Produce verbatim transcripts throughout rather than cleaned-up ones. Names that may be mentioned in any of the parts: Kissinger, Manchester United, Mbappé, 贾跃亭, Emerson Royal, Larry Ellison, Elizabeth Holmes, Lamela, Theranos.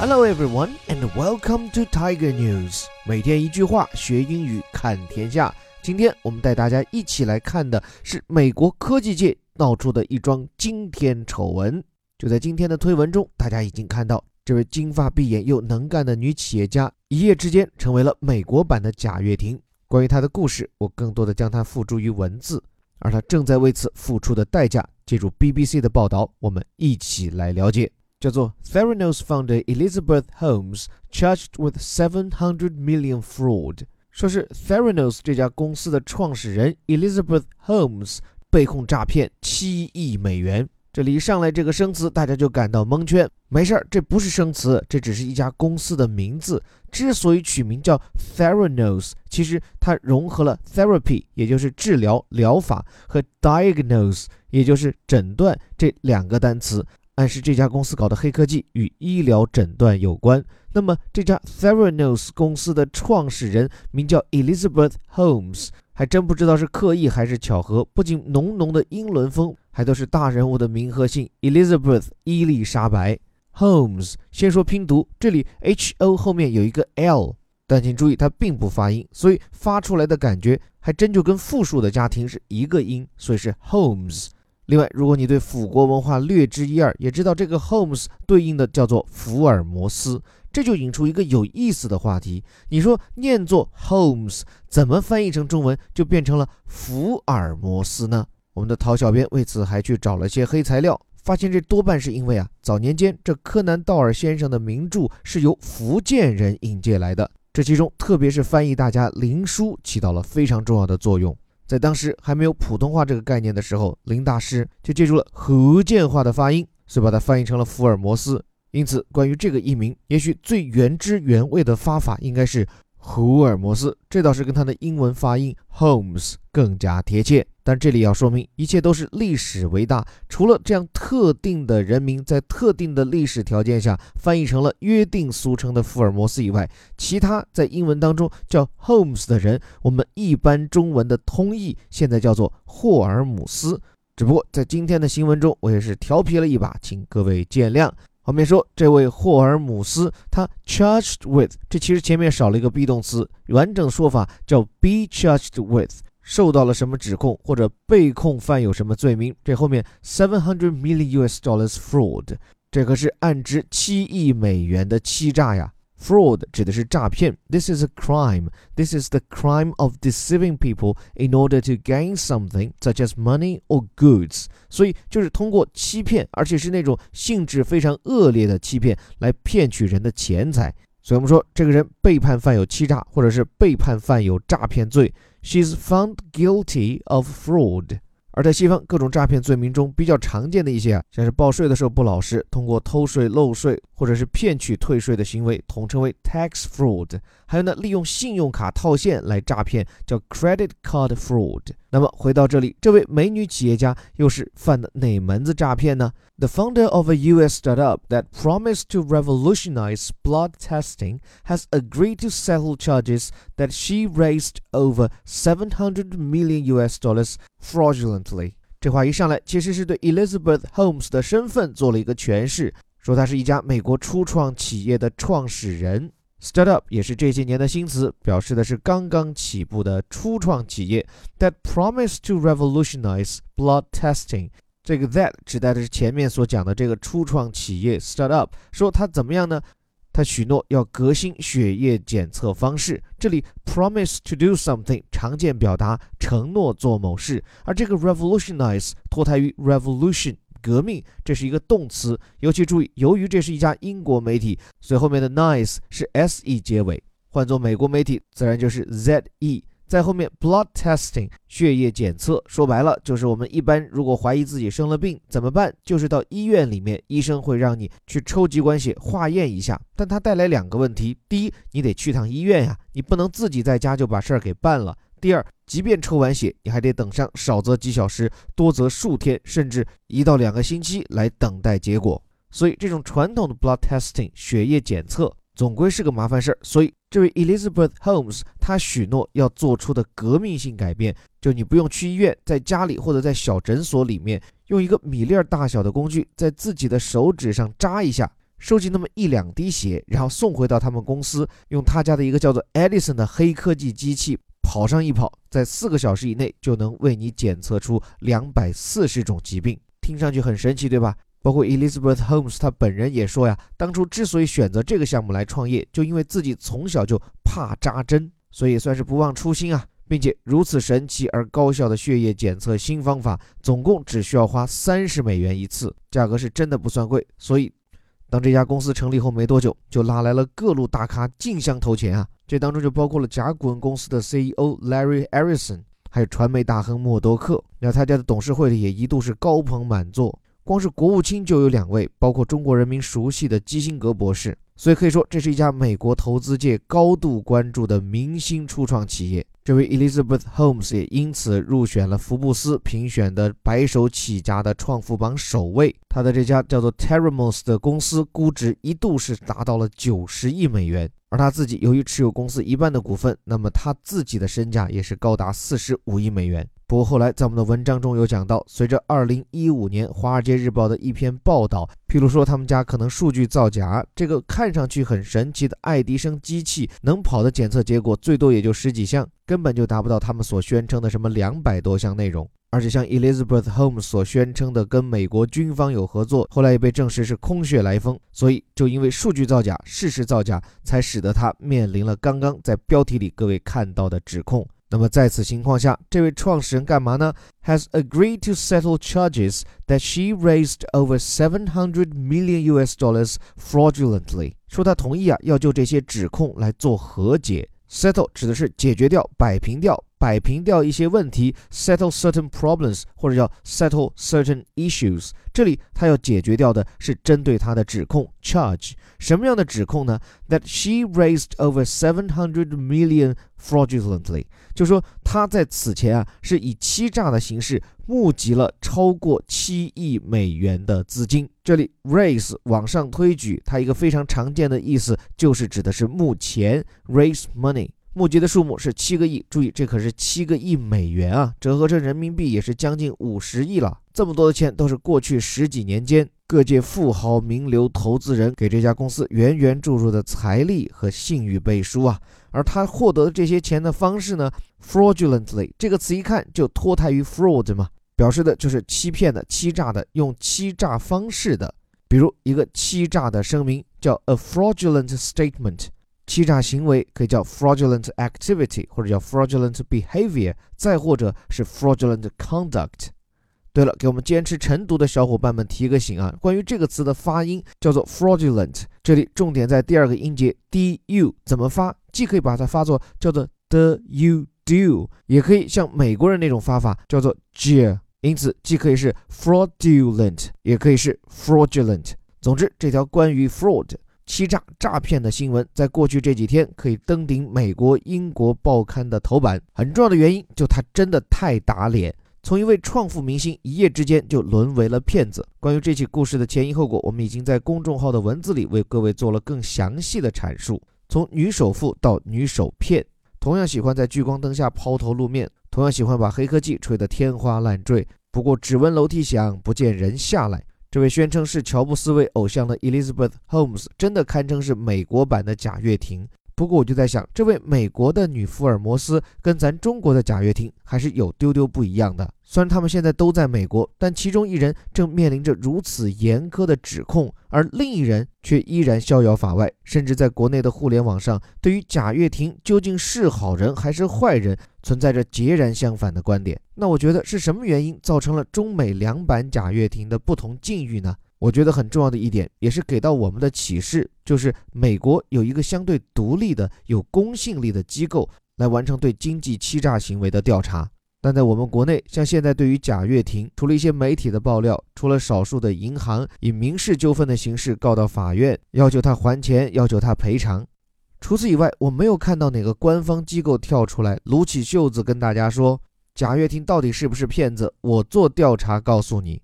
Hello everyone and welcome to Tiger News. 每天一句话，学英语看天下。今天我们带大家一起来看的是美国科技界闹出的一桩惊天丑闻。就在今天的推文中，大家已经看到这位金发碧眼又能干的女企业家，一夜之间成为了美国版的贾跃亭。关于她的故事，我更多的将它付诸于文字，而她正在为此付出的代价，借助 B B C 的报道，我们一起来了解。叫做 Theranos founder Elizabeth Holmes charged with seven hundred million fraud， 说是 Theranos 这家公司的创始人 Elizabeth Holmes 被控诈骗七亿美元。这里一上来这个生词，大家就感到蒙圈。没事，这不是生词，这只是一家公司的名字。之所以取名叫 Theranos， 其实它融合了 therapy， 也就是治疗、疗法，和 diagnose， 也就是诊断这两个单词，但是这家公司搞的黑科技与医疗诊断有关。那么这家 Theranos 公司的创始人名叫 Elizabeth Holmes， 还真不知道是刻意还是巧合，不仅浓浓的英伦风，还都是大人物的名和姓 Elizabeth 伊丽莎白。 Holmes 先说拼读，这里 H O 后面有一个 L， 但请注意它并不发音，所以发出来的感觉还真就跟复数的家庭是一个音，所以是 Holmes。另外，如果你对法国文化略知一二，也知道这个 Holmes 对应的叫做福尔摩斯，这就引出一个有意思的话题。你说念作 Holmes 怎么翻译成中文就变成了福尔摩斯呢？我们的陶小编为此还去找了些黑材料，发现这多半是因为啊，早年间这柯南道尔先生的名著是由福建人引介来的，这其中特别是翻译大家林书起到了非常重要的作用。在当时还没有普通话这个概念的时候，林大师就借助了福建话的发音，所以把它翻译成了福尔摩斯。因此关于这个译名，也许最原汁原味的发法应该是胡尔摩斯，这倒是跟它的英文发音 Holmes 更加贴切。但这里要说明，一切都是历史为大，除了这样特定的人名在特定的历史条件下翻译成了约定俗成的福尔摩斯以外，其他在英文当中叫 Holmes 的人，我们一般中文的通译现在叫做霍尔姆斯。只不过在今天的新闻中，我也是调皮了一把，请各位见谅。后面说这位霍尔姆斯，他 charged with， 这其实前面少了一个 be 动词，完整说法叫 be charged with，受到了什么指控，或者被控犯有什么罪名。这后面 seven hundred million U S dollars fraud， 这可是案值七亿美元的欺诈呀。 Fraud 指的是诈骗。 This is a crime. This is the crime of deceiving people in order to gain something such as money or goods. 所以就是通过欺骗，而且是那种性质非常恶劣的欺骗，来骗取人的钱财。所以我们说这个人被判犯有欺诈，或者是被判犯有诈骗罪。She's found guilty of fraud。 而在西方各种诈骗罪名中比较常见的一些啊，像是报税的时候不老实，通过偷税漏税或者是骗取退税的行为，统称为 tax fraud。 还有呢，利用信用卡套现来诈骗叫 credit card fraud。 那么回到这里，这位美女企业家又是犯的哪门子诈骗呢？ The founder of a U S startup that promised to revolutionize blood testing has agreed to settle charges that she raised over seven hundred million U S dollars fraudulently。 这话一上来其实是对 Elizabeth Holmes 的身份做了一个诠释，说她是一家美国初创企业的创始人。Startup 也是这些年的新词，表示的是刚刚起步的初创企业。That promised to revolutionize blood testing， 这个 that 指代的是前面所讲的这个初创企业 startup。 说它怎么样呢？它许诺要革新血液检测方式。这里 promise to do something 常见表达承诺做某事，而这个 revolutionize 脱胎于 revolution革命，这是一个动词。尤其注意，由于这是一家英国媒体，所以后面的 nice 是 se 结尾，换作美国媒体自然就是 ze。 在后面 blood testing 血液检测，说白了就是我们一般如果怀疑自己生了病怎么办，就是到医院里面，医生会让你去抽几管血化验一下。但它带来两个问题，第一，你得去趟医院呀、啊，你不能自己在家就把事儿给办了。第二，即便抽完血，你还得等上少则几小时，多则数天，甚至一到两个星期来等待结果。所以这种传统的 blood testing 血液检测总归是个麻烦事儿。所以这位 Elizabeth Holmes 她许诺要做出的革命性改变，就你不用去医院，在家里或者在小诊所里面，用一个米粒大小的工具在自己的手指上扎一下，收集那么一两滴血，然后送回到他们公司，用他家的一个叫做 Ellison 的黑科技机器跑上一跑，在四个小时以内就能为你检测出两百四十种疾病。听上去很神奇，对吧？包括 Elizabeth Holmes 她本人也说呀，当初之所以选择这个项目来创业，就因为自己从小就怕扎针，所以算是不忘初心啊。并且如此神奇而高效的血液检测新方法，总共只需要花三十美元一次，价格是真的不算贵。所以当这家公司成立后没多久，就拉来了各路大咖竞相投钱啊。这当中就包括了甲骨文公司的 C E O Larry Ellison， 还有传媒大亨默多克。那他家的董事会里也一度是高朋满座，光是国务卿就有两位，包括中国人民熟悉的基辛格博士。所以可以说，这是一家美国投资界高度关注的明星初创企业。这位 Elizabeth Holmes 也因此入选了福布斯评选的白手起家的创富榜首位。他的这家叫做 Theranos 的公司估值一度是达到了九十亿美元，而他自己由于持有公司一半的股份，那么他自己的身价也是高达四十五亿美元。不过后来在我们的文章中有讲到，随着二零一五年《华尔街日报》的一篇报道，譬如说他们家可能数据造假，这个看上去很神奇的爱迪生机器能跑的检测结果最多也就十几项，根本就达不到他们所宣称的什么两百多项内容。而且像 Elizabeth Holmes 所宣称的跟美国军方有合作，后来也被证实是空穴来风。所以就因为数据造假、事实造假，才使得他面临了刚刚在标题里各位看到的指控。那么在此情况下，这位创始人干嘛呢？ Has agreed to settle charges that she raised over seven hundred million U S dollars fraudulently。 说他同意啊，要就这些指控来做和解。 Settle 指的是解决掉、摆平掉、摆平掉一些问题， settle certain problems， 或者叫 settle certain issues。 这里他要解决掉的是针对他的指控 charge。 什么样的指控呢？ That she raised over seven hundred million fraudulently， 就说他在此前啊是以欺诈的形式募集了超过七亿美元的资金。这里 raise 往上推举，它一个非常常见的意思就是指的是募钱， raise money。募集的数目是七个亿，注意这可是七个亿美元啊，折合成人民币也是将近五十亿了。这么多的钱都是过去十几年间各界富豪名流投资人给这家公司源源注入的财力和信誉背书啊。而他获得这些钱的方式呢， fraudulently 这个词一看就脱胎于 fraud 嘛，表示的就是欺骗的、欺诈的，用欺诈方式的。比如一个欺诈的声明叫 a fraudulent statement，欺诈行为可以叫 fraudulent activity， 或者叫 fraudulent behavior， 再或者是 fraudulent conduct。 对了，给我们坚持晨读的小伙伴们提个醒啊，关于这个词的发音叫做 fraudulent， 这里重点在第二个音节 du 怎么发，既可以把它发作叫做 du do， 也可以像美国人那种发法叫做 jeer， 因此既可以是 fraudulent 也可以是 fraudulent。 总之这条关于 fraud欺诈、诈骗的新闻在过去这几天可以登顶美国、英国报刊的头版，很重要的原因就它真的太打脸，从一位创富明星一夜之间就沦为了骗子。关于这起故事的前因后果，我们已经在公众号的文字里为各位做了更详细的阐述，从女首富到女首骗，同样喜欢在聚光灯下抛头露面，同样喜欢把黑科技吹得天花乱坠，不过只闻楼梯响，不见人下来。这位宣称是乔布斯为偶像的 Elizabeth Holmes 真的堪称是美国版的贾跃亭。不过我就在想，这位美国的女福尔摩斯跟咱中国的贾跃亭还是有丢丢不一样的。虽然他们现在都在美国，但其中一人正面临着如此严苛的指控，而另一人却依然逍遥法外，甚至在国内的互联网上对于贾跃亭究竟是好人还是坏人存在着截然相反的观点。那我觉得是什么原因造成了中美两版贾跃亭的不同境遇呢？我觉得很重要的一点，也是给到我们的启示，就是美国有一个相对独立的、有公信力的机构来完成对经济欺诈行为的调查。但在我们国内，像现在对于贾跃亭，除了一些媒体的爆料，除了少数的银行以民事纠纷的形式告到法院，要求他还钱，要求他赔偿，除此以外，我没有看到哪个官方机构跳出来撸起袖子跟大家说，贾跃亭到底是不是骗子，我做调查告诉你。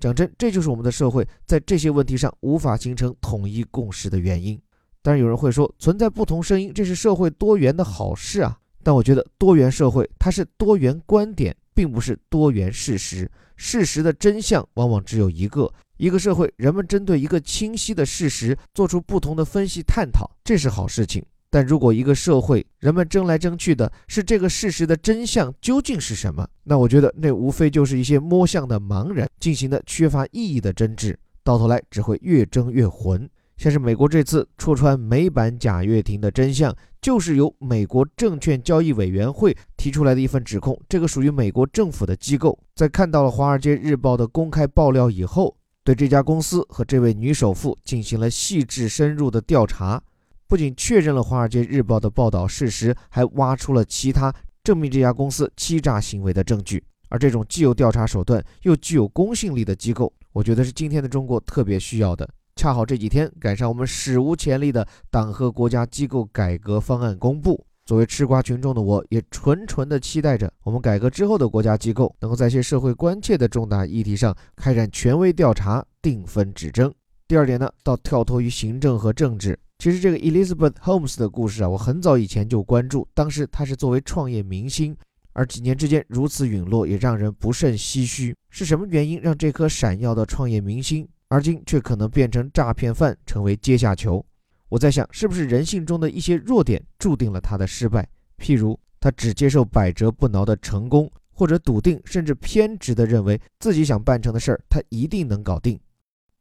讲真，这就是我们的社会在这些问题上无法形成统一共识的原因。当然有人会说，存在不同声音，这是社会多元的好事啊。但我觉得多元社会它是多元观点，并不是多元事实。事实的真相往往只有一个，一个社会，人们针对一个清晰的事实做出不同的分析探讨，这是好事情。但如果一个社会，人们争来争去的是这个事实的真相究竟是什么，那我觉得那无非就是一些摸象的盲人进行的缺乏意义的争执，到头来只会越争越混。像是美国这次戳穿美版贾跃亭的真相，就是由美国证券交易委员会提出来的一份指控，这个属于美国政府的机构，在看到了《华尔街日报》的公开爆料以后，对这家公司和这位女首富进行了细致深入的调查，不仅确认了《华尔街日报》的报道事实，还挖出了其他证明这家公司欺诈行为的证据。而这种既有调查手段又具有公信力的机构，我觉得是今天的中国特别需要的。恰好这几天赶上我们史无前例的党和国家机构改革方案公布，作为吃瓜群众的我，也纯纯的期待着我们改革之后的国家机构能够在一些社会关切的重大议题上开展权威调查，定分指征。第二点呢，到跳脱于行政和政治。其实这个 Elizabeth Holmes 的故事啊，我很早以前就关注，当时她是作为创业明星，而几年之间如此陨落，也让人不甚唏嘘。是什么原因让这颗闪耀的创业明星而今却可能变成诈骗犯，成为阶下囚？我在想，是不是人性中的一些弱点注定了他的失败？譬如他只接受百折不挠的成功，或者笃定甚至偏执地认为自己想办成的事儿，他一定能搞定，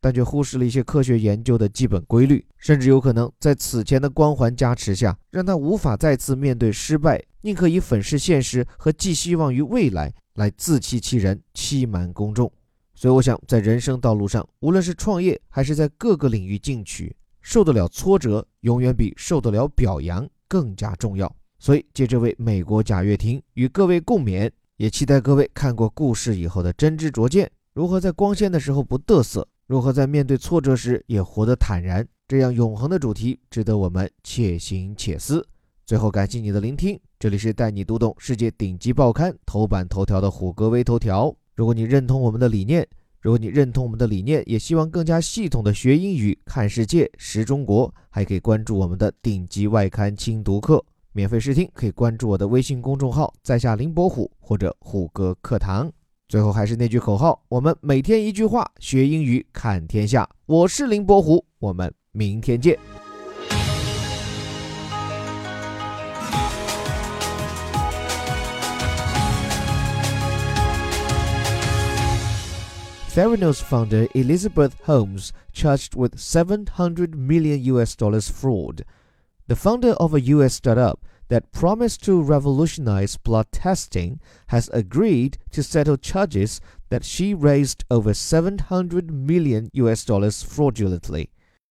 但却忽视了一些科学研究的基本规律，甚至有可能在此前的光环加持下，让他无法再次面对失败，宁可以粉饰现实和寄希望于未来来自欺欺人，欺瞒公众。所以我想，在人生道路上，无论是创业还是在各个领域进取，受得了挫折永远比受得了表扬更加重要。所以借这位美国贾跃亭与各位共勉，也期待各位看过故事以后的真知灼见，如何在光鲜的时候不得瑟，如何在面对挫折时也活得坦然，这样永恒的主题值得我们且行且思。最后感谢你的聆听，这里是带你读懂世界顶级报刊头版头条的虎哥微头条。如果你认同我们的理念，如果你认同我们的理念，也希望更加系统的学英语、看世界、识中国，还可以关注我们的顶级外刊精读课，免费试听，可以关注我的微信公众号在下林伯虎或者虎哥课堂。最后还是那句口号，我们每天一句话，学英语看天下。我是林伯虎，我们明天见。Theranos founder Elizabeth Holmes charged with seven hundred million U S dollars fraud. The founder of a U S startup that promised to revolutionize blood testing has agreed to settle charges that she raised over seven hundred million U S dollars fraudulently.